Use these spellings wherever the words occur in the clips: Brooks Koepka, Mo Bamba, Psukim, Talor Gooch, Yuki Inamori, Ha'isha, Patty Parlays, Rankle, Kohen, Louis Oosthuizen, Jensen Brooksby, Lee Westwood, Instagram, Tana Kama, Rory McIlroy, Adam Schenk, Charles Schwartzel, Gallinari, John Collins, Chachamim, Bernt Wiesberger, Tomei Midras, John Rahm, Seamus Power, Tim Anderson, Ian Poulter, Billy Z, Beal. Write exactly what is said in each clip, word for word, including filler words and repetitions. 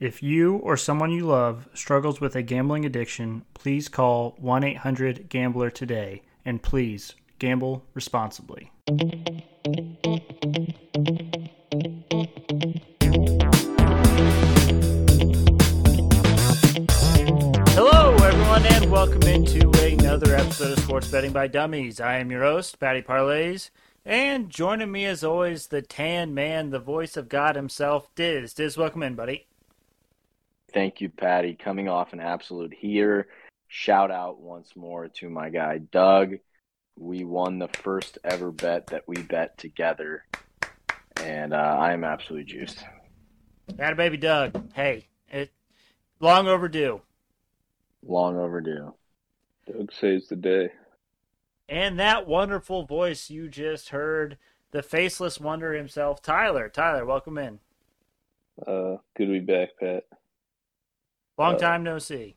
If you or someone you love struggles with a gambling addiction, please call one eight hundred gambler today. And please, gamble responsibly. Hello, everyone, and welcome into another episode of Sports Betting by Dummies. I am your host, Patty Parlays, and joining me as always, the tan man, the voice of God himself, Diz. Diz, welcome in, buddy. Thank you, Patty. Coming off an absolute heater. Shout out once more to my guy, Doug. We won the first ever bet that we bet together, and uh, I am absolutely juiced. Atta baby, Doug. Hey, it long overdue. Long overdue. Doug saves the day. And that wonderful voice you just heard, the faceless wonder himself, Tyler. Tyler, welcome in. Uh, good to be back, Pat. Long uh, time no see.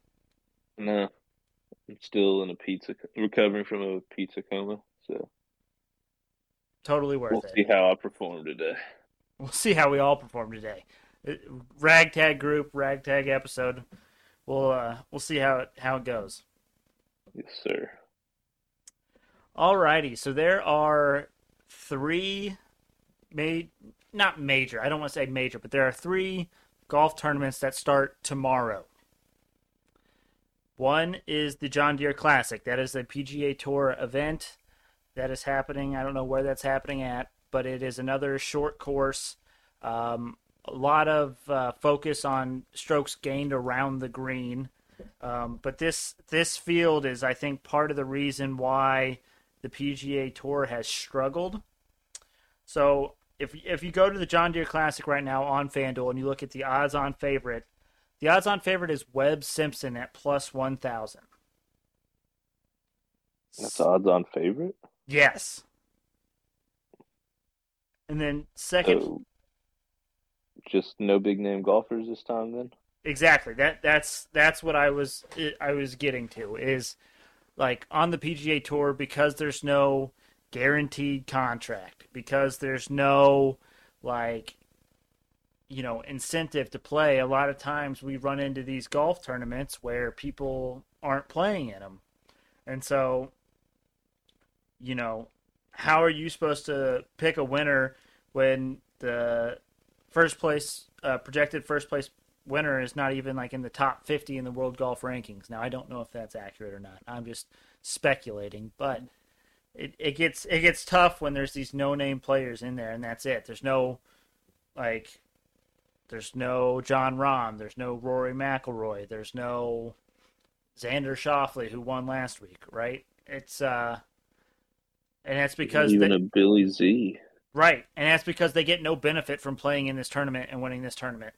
No, I'm still in a pizza, recovering from a pizza coma, so. Totally worth we'll it. We'll see how I perform today. We'll see how we all perform today. Ragtag group, ragtag episode. We'll uh, we'll see how it how it goes. Yes, sir. Alrighty, so there are three, ma- not major, I don't want to say major, but there are three golf tournaments that start tomorrow. One is the John Deere Classic. That is a P G A Tour event that is happening. I don't know where that's happening at, but it is another short course. Um, a lot of uh, focus on strokes gained around the green. Um, but this this field is, I think, part of the reason why the P G A Tour has struggled. So if if you go to the John Deere Classic right now on FanDuel and you look at the odds-on favorite, the odds-on favorite is Webb Simpson at plus one thousand. That's odds-on favorite? Yes. And then second... So, just no big-name golfers this time, then? Exactly. That That's that's what I was I was getting to, is like on the P G A Tour, because there's no guaranteed contract, because there's no, like... you know, incentive to play, a lot of times we run into these golf tournaments where people aren't playing in them. And so, you know, how are you supposed to pick a winner when the first place, uh, projected first place winner is not even like in the top fifty in the world golf rankings? Now, I don't know if that's accurate or not. I'm just speculating, but it, it gets, it gets tough when there's these no name players in there and that's it. There's no, like, There's no John Rahm. There's no Rory McIlroy. There's no Xander Schauffele, who won last week, right? It's uh, and that's because even they, a Billy Z, right? And that's because they get no benefit from playing in this tournament and winning this tournament.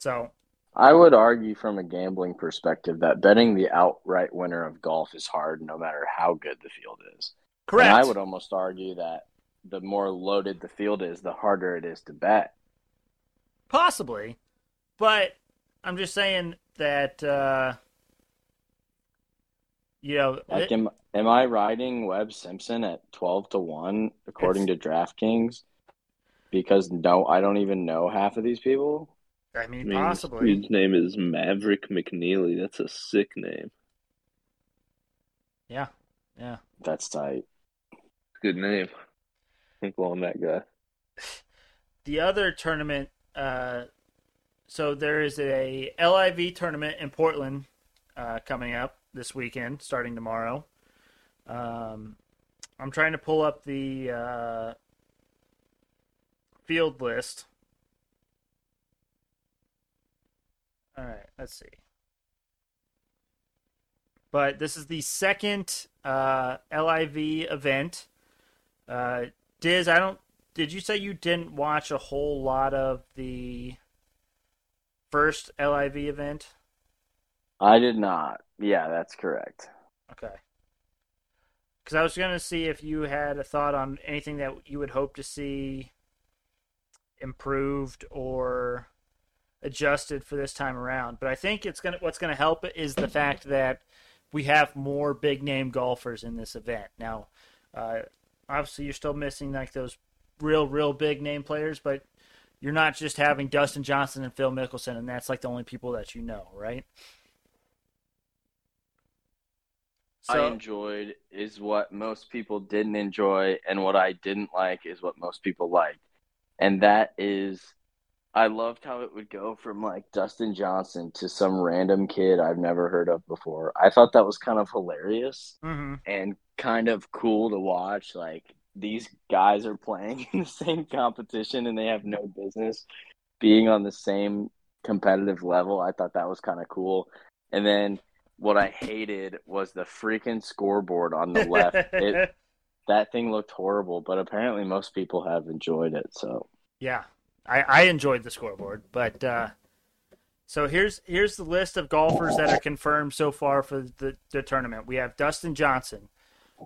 So, I would argue from a gambling perspective that betting the outright winner of golf is hard, no matter how good the field is. Correct. And I would almost argue that the more loaded the field is, the harder it is to bet. Possibly, but I'm just saying that, uh, you know... Like, it, am, am I riding Webb Simpson at twelve to one, according to DraftKings? Because no, I don't even know half of these people? I mean, I mean possibly. His name is Maverick McNeely. That's a sick name. Yeah, yeah. That's tight. Good name. I think we're on that guy. The other tournament... Uh, so there is a L I V tournament in Portland uh, coming up this weekend, starting tomorrow. Um, I'm trying to pull up the uh, field list. All right, let's see. But this is the second uh, L I V event. Uh, Diz, I don't... Did you say you didn't watch a whole lot of the first L I V event? I did not. Yeah, that's correct. Okay. Because I was going to see if you had a thought on anything that you would hope to see improved or adjusted for this time around. But I think it's going what's going to help is the fact that we have more big-name golfers in this event. Now, uh, obviously you're still missing like those real, real big name players, but you're not just having Dustin Johnson and Phil Mickelson, and that's like the only people that you know, right? So, I enjoyed is what most people didn't enjoy, and what I didn't like is what most people liked. And that is, I loved how it would go from like Dustin Johnson to some random kid I've never heard of before. I thought that was kind of hilarious mm-hmm. and kind of cool to watch. Like, these guys are playing in the same competition and they have no business being on the same competitive level. I thought that was kind of cool. And then what I hated was the freaking scoreboard on the left. It, that thing looked horrible, but apparently most people have enjoyed it. So yeah, I, I enjoyed the scoreboard. But uh, so here's here's the list of golfers that are confirmed so far for the, the tournament. We have Dustin Johnson,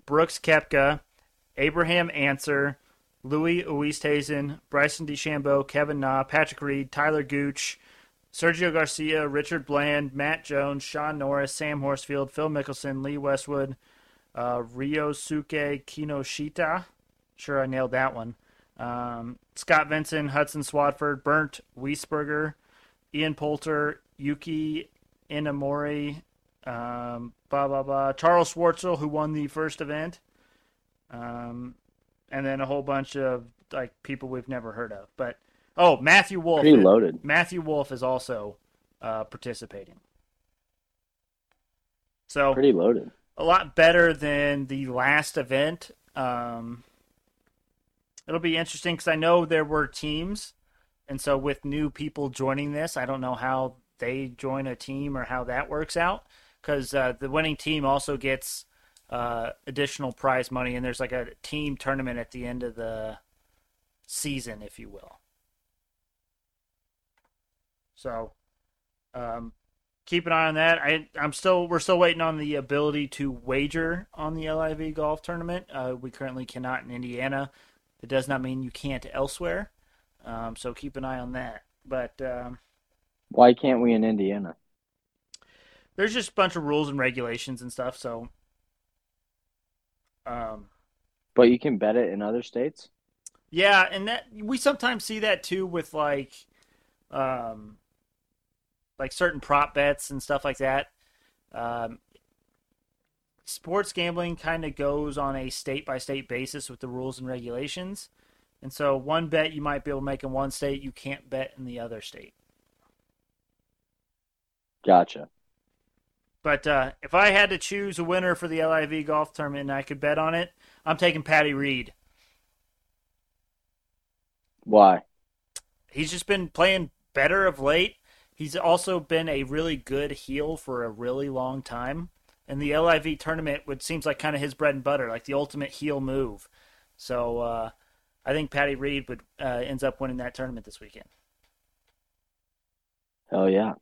Brooks Koepka, Abraham Ancer, Louis Oosthuizen, Bryson DeChambeau, Kevin Na, Patrick Reed, Talor Gooch, Sergio Garcia, Richard Bland, Matt Jones, Sean Norris, Sam Horsfield, Phil Mickelson, Lee Westwood, uh, Ryosuke Kinoshita. Sure, I nailed that one. Um, Scott Vincent, Hudson Swadford, Bernt Wiesberger, Ian Poulter, Yuki Inamori, um, blah, blah, blah. Charles Schwartzel, who won the first event. Um, and then a whole bunch of like people we've never heard of. But Oh, Matthew Wolf. Pretty loaded. Matthew Wolf is also uh, participating. So pretty loaded. A lot better than the last event. Um, it'll be interesting because I know there were teams, and so with new people joining this, I don't know how they join a team or how that works out, because uh, the winning team also gets uh, additional prize money, and there's like a team tournament at the end of the season, if you will. So, um, keep an eye on that. I, I'm still, we're still waiting on the ability to wager on the L I V golf tournament. Uh, we currently cannot in Indiana. It does not mean you can't elsewhere. Um, so keep an eye on that. But um, why can't we in Indiana? There's just a bunch of rules and regulations and stuff. So, um, but you can bet it in other states. Yeah, and that we sometimes see that too with like. Um, like certain prop bets and stuff like that. Um, sports gambling kind of goes on a state-by-state basis with the rules and regulations. And so one bet you might be able to make in one state, you can't bet in the other state. Gotcha. But uh, if I had to choose a winner for the L I V golf tournament and I could bet on it, I'm taking Patty Reed. Why? He's just been playing better of late. He's also been a really good heel for a really long time. And the L I V tournament, which seems like kind of his bread and butter, like the ultimate heel move. So uh, I think Patty Reed would uh, ends up winning that tournament this weekend. Hell yeah.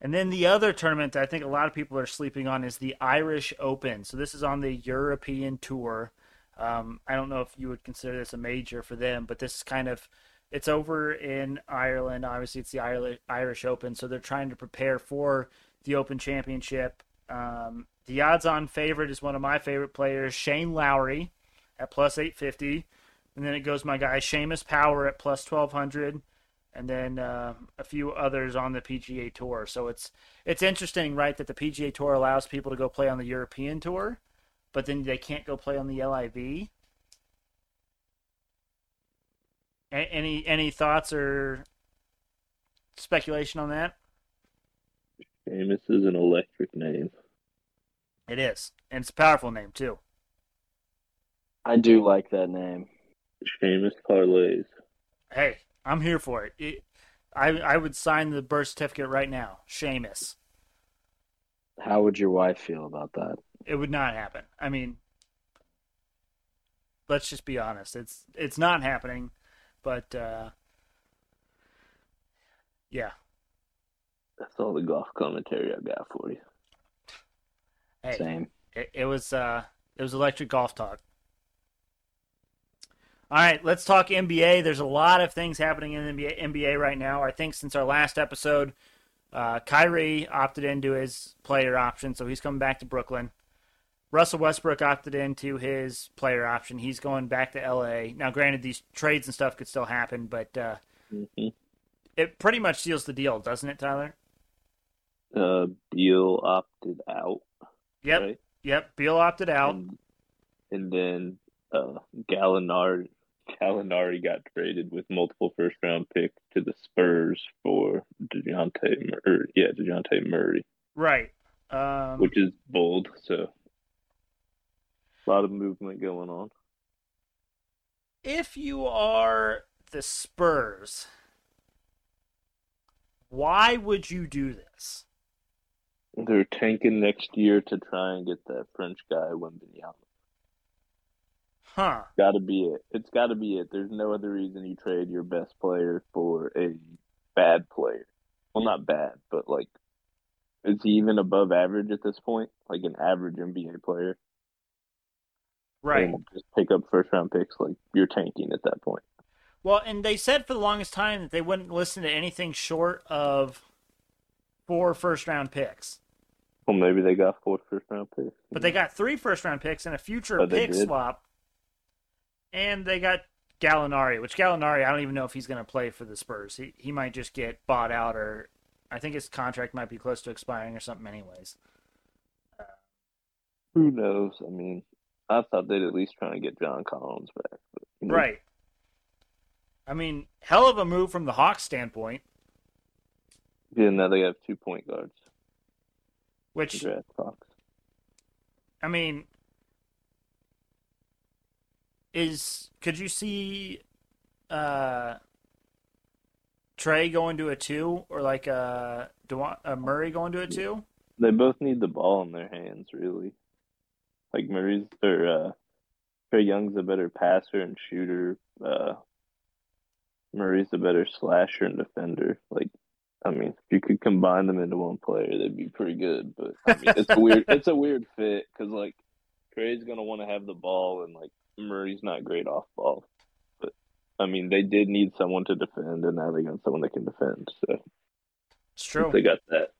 And then the other tournament that I think a lot of people are sleeping on is the Irish Open. So this is on the European Tour. Um, I don't know if you would consider this a major for them, but this is kind of, it's over in Ireland. Obviously, it's the Irish Open, so they're trying to prepare for the Open Championship. Um, the odds-on favorite is one of my favorite players, Shane Lowry, at plus eight fifty. And then it goes my guy, Seamus Power, at plus twelve hundred. And then uh, a few others on the P G A Tour. So it's it's interesting, right, that the P G A Tour allows people to go play on the European Tour, but then they can't go play on the L I V. Any any thoughts or speculation on that? Seamus is an electric name. It is, and it's a powerful name too. I do like that name, Seamus Parlays. Hey, I'm here for it. it I I would sign the birth certificate right now, Seamus. How would your wife feel about that? It would not happen. I mean, let's just be honest. It's it's not happening, but uh, yeah. That's all the golf commentary I got for you. Hey, Same. It, it was uh, it was electric golf talk. All right, let's talk N B A. There's a lot of things happening in the N B A right now. I think since our last episode, uh, Kyrie opted into his player option, so he's coming back to Brooklyn. Russell Westbrook opted into his player option. He's going back to L A. Now, granted, these trades and stuff could still happen, but uh, mm-hmm. it pretty much seals the deal, doesn't it, Tyler? Uh, Beal opted out. Yep, right? Yep. Beal opted out. And, and then uh, Gallinari, Gallinari got traded with multiple first-round picks to the Spurs for DeJounte Murray. Yeah, DeJounte Murray. Right. Um, Which is bold, so... a lot of movement going on. If you are the Spurs, why would you do this? They're tanking next year to try and get that French guy, Wembanyama. Huh. Gotta be it. It's gotta be it. There's no other reason you trade your best player for a bad player. Well, not bad, but like, is he even above average at this point? Like an average N B A player? Right. And just pick up first-round picks. Like, you're tanking at that point. Well, and they said for the longest time that they wouldn't listen to anything short of four first-round picks. Well, maybe they got four first-round picks. But they got three first-round picks and a future oh, pick swap. And they got Gallinari, which Gallinari, I don't even know if he's going to play for the Spurs. He he might just get bought out, or I think his contract might be close to expiring or something anyways. Uh, Who knows? I mean... I thought they'd at least try to get John Collins back. But, you know. Right. I mean, hell of a move from the Hawks' standpoint. Yeah, now they have two point guards. Which, Congrats, Hawks. I mean, is could you see uh, Trey going to a two, or like a, a Murray going to a two? They both need the ball in their hands, really. Like Murray's or uh, Trey Young's a better passer and shooter. Uh, Murray's a better slasher and defender. Like, I mean, if you could combine them into one player, that'd be pretty good. But I mean, it's a weird, it's a weird fit because like Trey's gonna want to have the ball, and like Murray's not great off ball. But I mean, they did need someone to defend, and now they got someone that can defend. So it's true. They got that,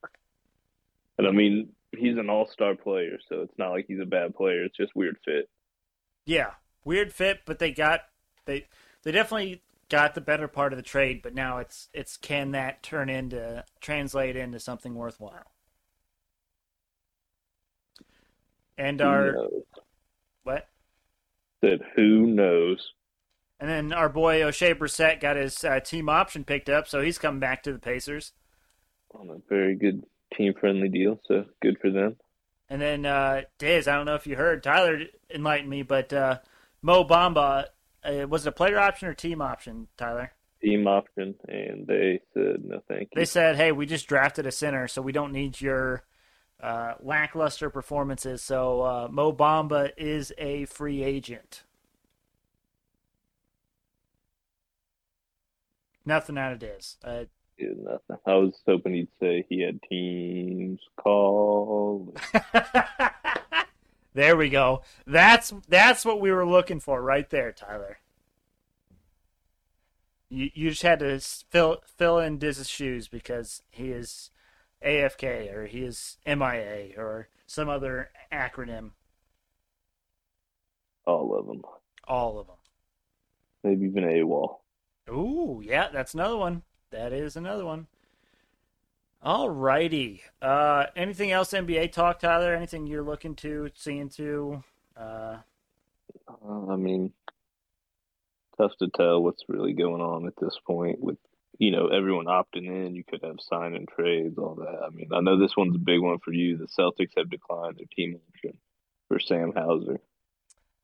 and I mean. He's an all-star player, so it's not like he's a bad player. It's just weird fit. Yeah, weird fit, but they got they they definitely got the better part of the trade. But now it's it's can that turn into translate into something worthwhile? And who our knows? What? That who knows? And then our boy O'Shea Brissett got his uh, team option picked up, so he's coming back to the Pacers. On a very good. Team-friendly deal, so good for them. And then, uh, Diz, I don't know if you heard, Tyler enlightened me, but uh, Mo Bamba, uh, was it a player option or team option, Tyler? Team option, and they said no thank you. They said, hey, we just drafted a center, so we don't need your uh, lackluster performances, so uh, Mo Bamba is a free agent. Nothing out of Diz. Uh, Nothing. I was hoping he'd say he had teams call. There we go. That's that's what we were looking for right there, Tyler. You you just had to fill fill in Diz's shoes because he is A F K or he is M I A or some other acronym. All of them. All of them. Maybe even AWOL. Ooh, yeah, that's another one. That is another one. All righty. Uh, anything else N B A talk, Tyler? Anything you're looking to, seeing to? Uh... Uh, I mean, tough to tell what's really going on at this point. With, you know, everyone opting in, you could have sign and trades, all that. I mean, I know this one's a big one for you. The Celtics have declined their team option for Sam Hauser.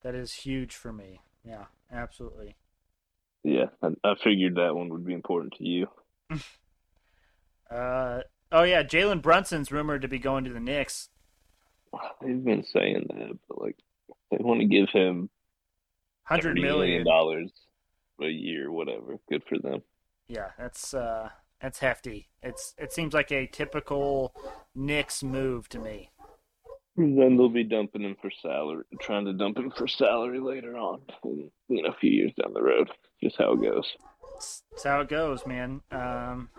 That is huge for me. Yeah, absolutely. Yeah, I, I figured that one would be important to you. Uh, oh, yeah, Jalen Brunson's rumored to be going to the Knicks. They've been saying that, but, like, they want to give him one hundred million dollars a year, whatever. Good for them. Yeah, that's uh, that's hefty. It's It seems like a typical Knicks move to me. And then they'll be dumping him for salary, trying to dump him for salary later on, you know, a few years down the road. Just how it goes. That's how it goes, man. Um,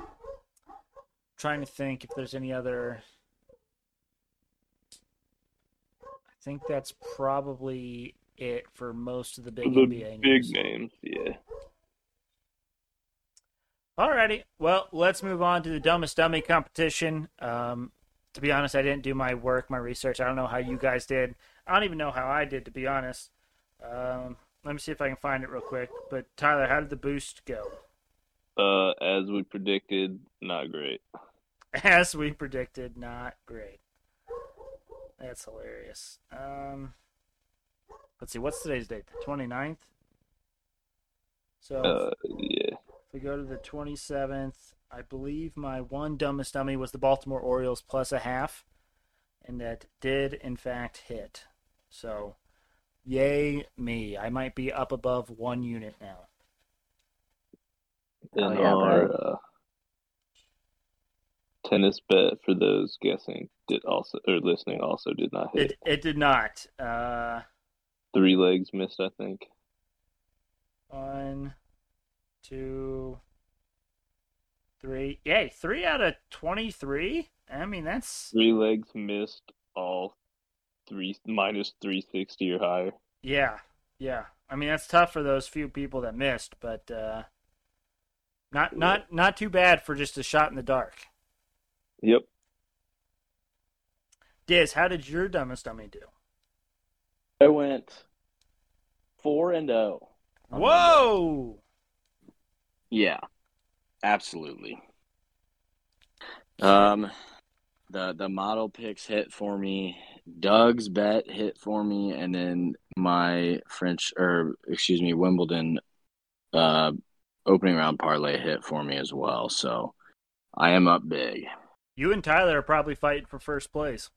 trying to think if there's any other. I think that's probably it for most of the big the N B A big names. Yeah. Alrighty. Well, let's move on to the Dumbest Dummy competition. Um, to be honest, I didn't do my work, my research. I don't know how you guys did. I don't even know how I did, to be honest. Um, let me see if I can find it real quick. But, Tyler, how did the boost go? Uh, as we predicted, not great. As we predicted, not great. That's hilarious. Um, let's see. What's today's date? The twenty-ninth? So, uh, yeah. If we go to the twenty-seventh, I believe my one dumbest dummy was the Baltimore Orioles plus a half. And that did, in fact, hit. So, yay me. I might be up above one unit now. In oh, yeah, our uh, tennis bet, for those guessing did also or listening, also did not hit. It, it did not. Uh, Three legs missed, I think. One, two, three. Yay, three out of twenty-three? I mean, that's... Three legs missed all three, minus three sixty or higher. Yeah, yeah. I mean, that's tough for those few people that missed, but... Uh, Not not not too bad for just a shot in the dark. Yep. Diz, how did your dumbest dummy do? I went four and oh. Whoa. Yeah. Absolutely. Um the the model picks hit for me, Doug's bet hit for me, and then my French or excuse me, Wimbledon uh opening round parlay hit for me as well, so I am up big. You and Tyler are probably fighting for first place.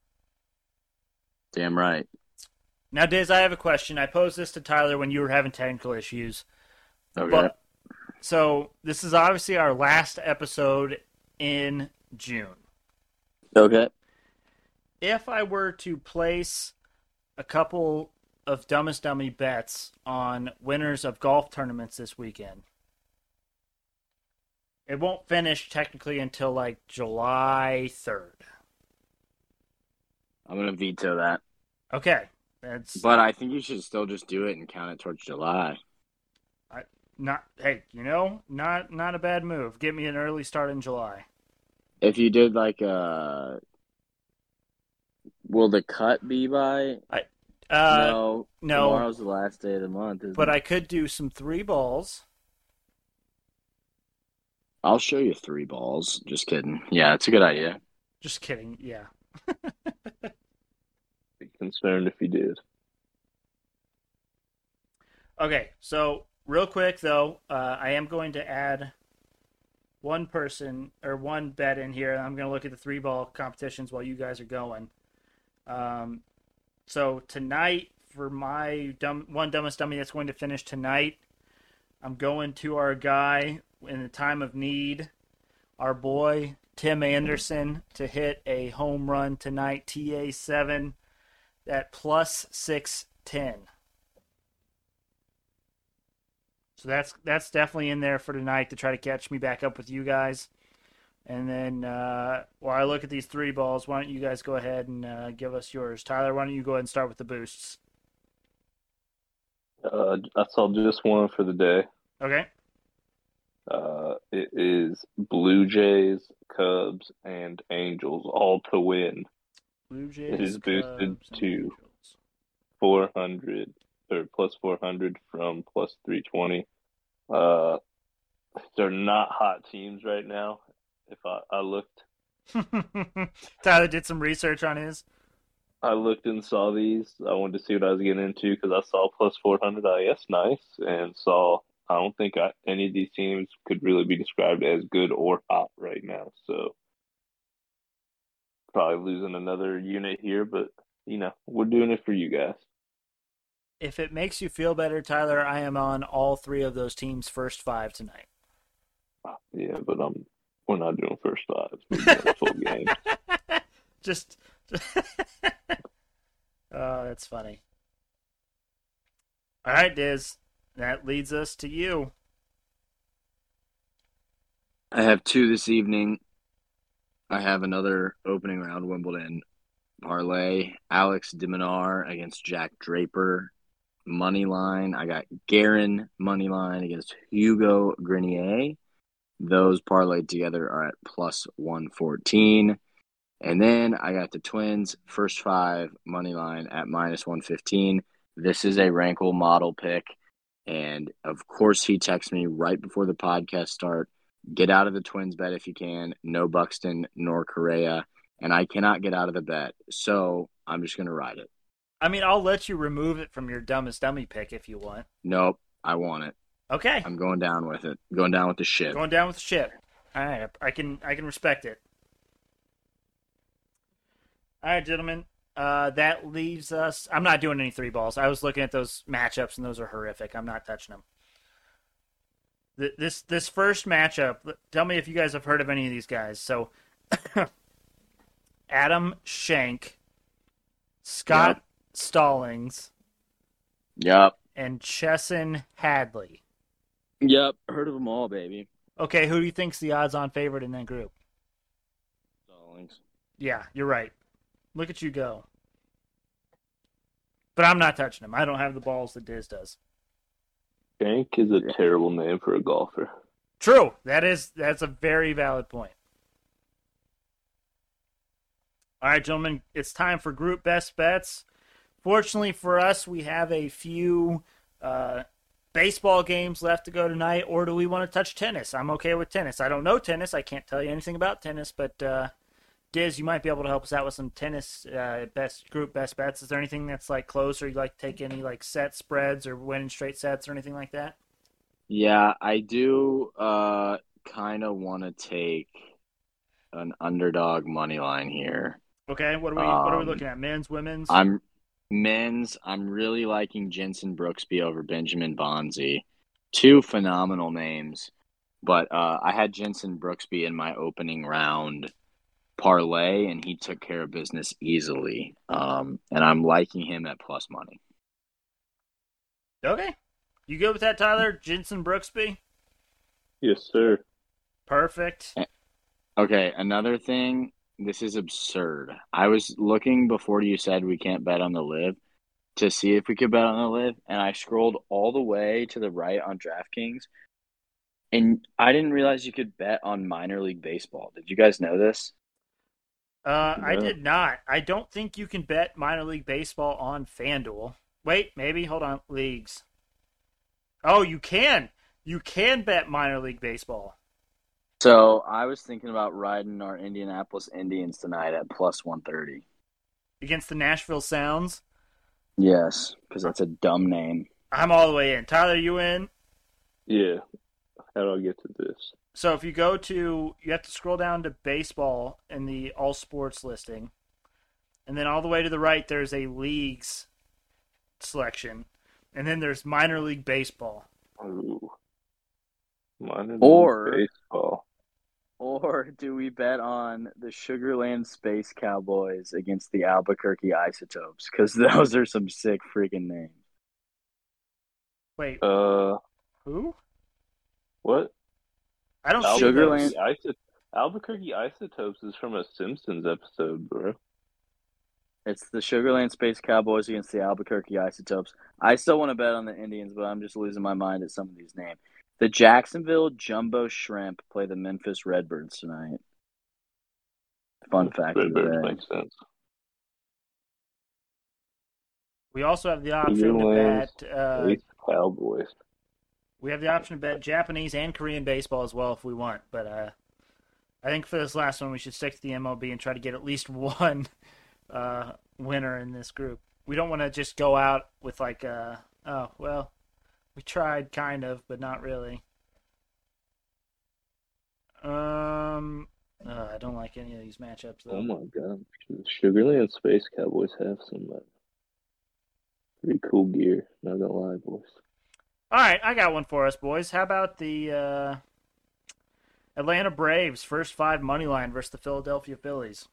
Damn right. Now, Diz, I have a question. I posed this to Tyler when you were having technical issues. Okay. But, so this is obviously our last episode in June. Okay. If I were to place a couple of Dumbest Dummy bets on winners of golf tournaments this weekend, it won't finish technically until, like, July third. I'm going to veto that. Okay. That's... But I think you should still just do it and count it towards July. I, not Hey, you know, not not a bad move. Get me an early start in July. If you did, like, a... Will the cut be by? I, uh, no, no. Tomorrow's the last day of the month, isn't But it? I could do some three balls. I'll show you three balls. Just kidding. Yeah, it's a good idea. Just kidding. Yeah. Be concerned if you did. Okay, so real quick though, uh, I am going to add one person or one bet in here. I'm going to look at the three ball competitions while you guys are going. Um, so tonight for my dumb one dumbest dummy that's going to finish tonight, I'm going to our guy in the time of need, our boy Tim Anderson, to hit a home run tonight, T A seven, at plus six ten. So that's that's definitely in there for tonight to try to catch me back up with you guys. And then uh, while I look at these three balls, why don't you guys go ahead and uh, give us yours. Tyler, why don't you go ahead and start with the boosts? Uh, I saw just one for the day. Okay. Uh, it is Blue Jays, Cubs, and Angels all to win. Blue Jays, it is boosted Cubs, to four hundred or plus four hundred from plus three twenty. Uh, they're not hot teams right now. If I, I looked, Tyler did some research on his. I looked and saw these. I wanted to see what I was getting into because I saw plus four hundred. I guess nice, and saw. I don't think I, any of these teams could really be described as good or hot right now. So probably losing another unit here, but, you know, we're doing it for you guys. If it makes you feel better, Tyler, I am on all three of those teams' first five tonight. Yeah, but I'm, we're not doing first fives. We're doing a full game. Just, just oh, that's funny. All right, Diz. That leads us to you. I have two this evening. I have another opening round Wimbledon parlay, Alex Diminar against Jack Draper, money line. I got Guerin money line against Hugo Grenier. Those parlayed together are at plus one fourteen. And then I got the Twins first five money line at minus one fifteen. This is a Rankle model pick. And of course, he texted me right before the podcast start. Get out of the Twins bet if you can. No Buxton nor Correa. And I cannot get out of the bet. So I'm just going to ride it. I mean, I'll let you remove it from your dumbest dummy pick if you want. Nope. I want it. Okay. I'm going down with it. Going down with the ship. Going down with the ship. All right. I can, I can respect it. All right, gentlemen. Uh, that leaves us. I'm not doing any three balls. I was looking at those matchups, and those are horrific. I'm not touching them. This this first matchup, tell me if you guys have heard of any of these guys. So, Adam Schenk, Scott yep. Stallings, yep, and Chesson Hadley. Yep, heard of them all, baby. Okay, who do you think's the odds-on favorite in that group? Stallings. Yeah, you're right. Look at you go. But I'm not touching him. I don't have the balls that Diz does. Shank is a terrible name for a golfer. True. That is, that's a very valid point. All right, gentlemen, it's time for group best bets. Fortunately for us, we have a few uh, baseball games left to go tonight, or do we want to touch tennis? I'm okay with tennis. I don't know tennis. I can't tell you anything about tennis, but uh, Diz, you might be able to help us out with some tennis uh, best group best bets. Is there anything that's like close, or you like to take any like set spreads or winning straight sets or anything like that? Yeah, I do uh, kind of want to take an underdog money line here. Okay, what are we um, what are we looking at? Men's, women's? I'm men's. I'm really liking Jensen Brooksby over Benjamin Bonzi. Two phenomenal names, but uh, I had Jensen Brooksby in my opening round parlay, and he took care of business easily. Um, and I'm liking him at plus money. Okay. You good with that, Tyler? Jensen Brooksby? Yes, sir. Perfect. Okay, another thing. This is absurd. I was looking before you said we can't bet on the L I V to see if we could bet on the L I V, and I scrolled all the way to the right on DraftKings, and I didn't realize you could bet on minor league baseball. Did you guys know this? Uh, I did not. I don't think you can bet minor league baseball on FanDuel. Wait, maybe. Hold on. Leagues. Oh, you can. You can bet minor league baseball. So I was thinking about riding our Indianapolis Indians tonight at plus one thirty. Against the Nashville Sounds? Yes, because that's a dumb name. I'm all the way in. Tyler, you in? Yeah. How do I get to this? So if you go to, you have to scroll down to baseball in the all sports listing. And then all the way to the right, there's a leagues selection. And then there's minor league baseball. Ooh. Minor league or, baseball. Or do we bet on the Sugarland Space Cowboys against the Albuquerque Isotopes? Because those are some sick freaking names. Wait. Uh. Who? What? I don't see Sugarland. Isot- Albuquerque Isotopes is from a Simpsons episode, bro. It's the Sugarland Space Cowboys against the Albuquerque Isotopes. I still want to bet on the Indians, but I'm just losing my mind at some of these names. The Jacksonville Jumbo Shrimp play the Memphis Redbirds tonight. Fun fact of the day. Redbirds makes sense. We also have the option to bet uh, Cowboys. We have the option to bet Japanese and Korean baseball as well if we want, but uh, I think for this last one we should stick to the M L B and try to get at least one uh, winner in this group. We don't want to just go out with like, uh, oh, well, we tried kind of, but not really. Um, uh, I don't like any of these matchups, though. Oh, my God. Sugarland Space Cowboys have some uh, pretty cool gear, not going to lie, boys. All right, I got one for us, boys. How about the uh, Atlanta Braves first five money line versus the Philadelphia Phillies?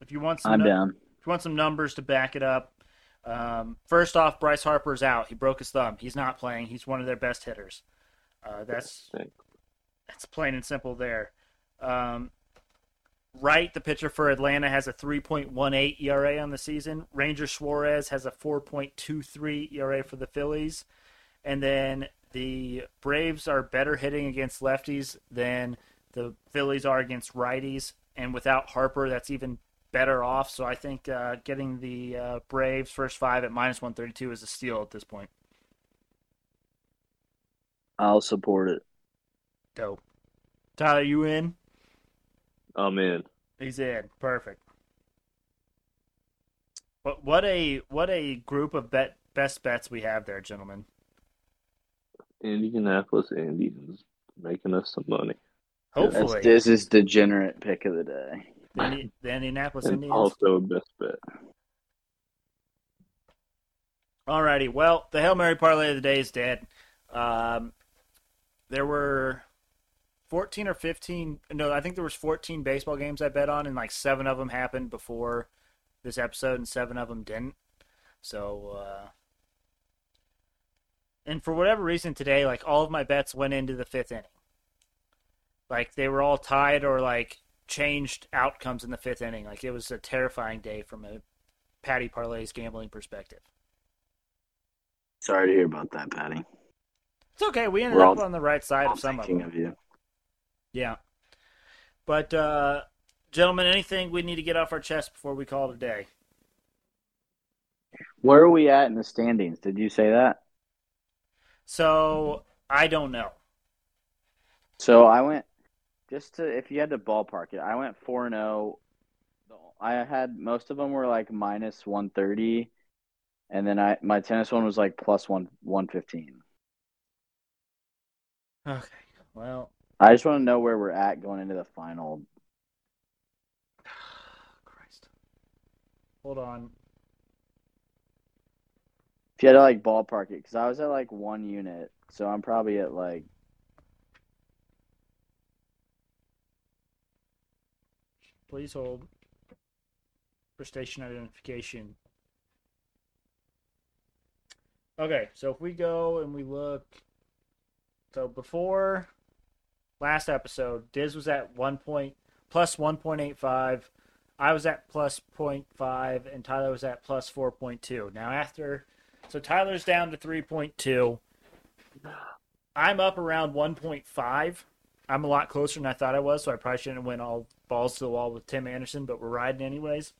If you want some, I'm num- down. If you want some numbers to back it up, um, first off, Bryce Harper's out. He broke his thumb. He's not playing. He's one of their best hitters. Uh, that's that's plain and simple there. Um, Wright, the pitcher for Atlanta, has a three point one eight E R A on the season. Ranger Suarez has a four point two three E R A for the Phillies. And then the Braves are better hitting against lefties than the Phillies are against righties. And without Harper, that's even better off. So I think uh, getting the uh, Braves first five at minus one thirty-two is a steal at this point. I'll support it. Dope. Tyler, you in? I'm in. He's in. Perfect. But what a what a group of bet best bets we have there, gentlemen. Indianapolis Indians making us some money. Hopefully. That's Diz's degenerate pick of the day. The, Indi- the Indianapolis and Indians. Also a best bet. Alrighty. Well, the Hail Mary parlay of the day is dead. Um, there were fourteen or fifteen. No, I think there was fourteen baseball games I bet on, and like seven of them happened before this episode, and seven of them didn't. So, uh, and for whatever reason today, like all of my bets went into the fifth inning. Like they were all tied or like changed outcomes in the fifth inning. Like it was a terrifying day from a Patty Parlay's gambling perspective. Sorry to hear about that, Patty. It's okay. We ended all, up on the right side of some of them. Of you. Yeah. But, uh, gentlemen, anything we need to get off our chest before we call it a day? Where are we at in the standings? Did you say that? So, I don't know. So, I went, just to, if you had to ballpark it, I went four and oh. I had, most of them were like minus one thirty. And then I my tennis one was like plus one fifteen. Okay, well, I just want to know where we're at going into the final. Christ. Hold on. If you had to, like, ballpark it, because I was at, like, one unit, so I'm probably at, like... Please hold for station identification. Okay, so if we go and we look... So before last episode, Diz was at one point plus one point eight five, I was at plus point five, and Tyler was at plus four point two. Now after, so Tyler's down to three point two. I'm up around one point five. I'm a lot closer than I thought I was, so I probably shouldn't have went all balls to the wall with Tim Anderson, but we're riding anyways.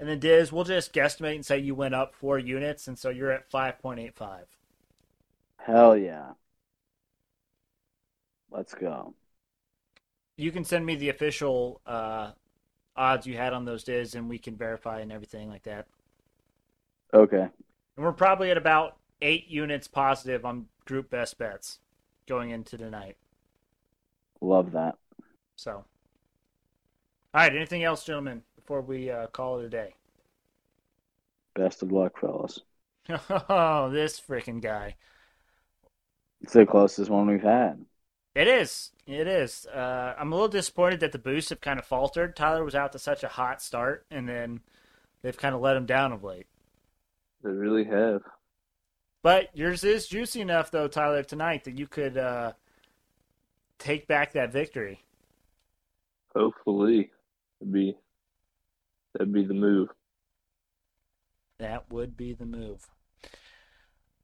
And then Diz, we'll just guesstimate and say you went up four units, and so you're at five point eight five. Hell yeah. Let's go. You can send me the official uh, odds you had on those days, and we can verify and everything like that. Okay. And we're probably at about eight units positive on group best bets going into tonight. Love that. So. All right, anything else, gentlemen, before we uh, call it a day? Best of luck, fellas. Oh, this freaking guy. It's the closest one we've had. It is. It is. Uh, I'm a little disappointed that the boosts have kind of faltered. Tyler was out to such a hot start, and then they've kind of let him down of late. They really have. But yours is juicy enough, though, Tyler, tonight that you could uh, take back that victory. Hopefully. That'd be, that'd be the move. That would be the move.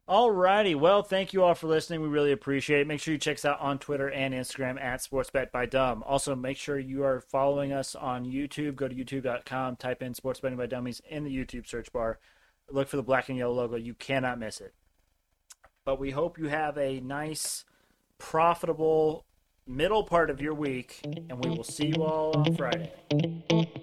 Alrighty, well, thank you all for listening. We really appreciate it. Make sure you check us out on Twitter and Instagram at SportsBetByDumb. Also, make sure you are following us on YouTube. Go to YouTube dot com, type in Sports Betting by Dummies in the YouTube search bar. Look for the black and yellow logo. You cannot miss it. But we hope you have a nice, profitable middle part of your week, and we will see you all on Friday.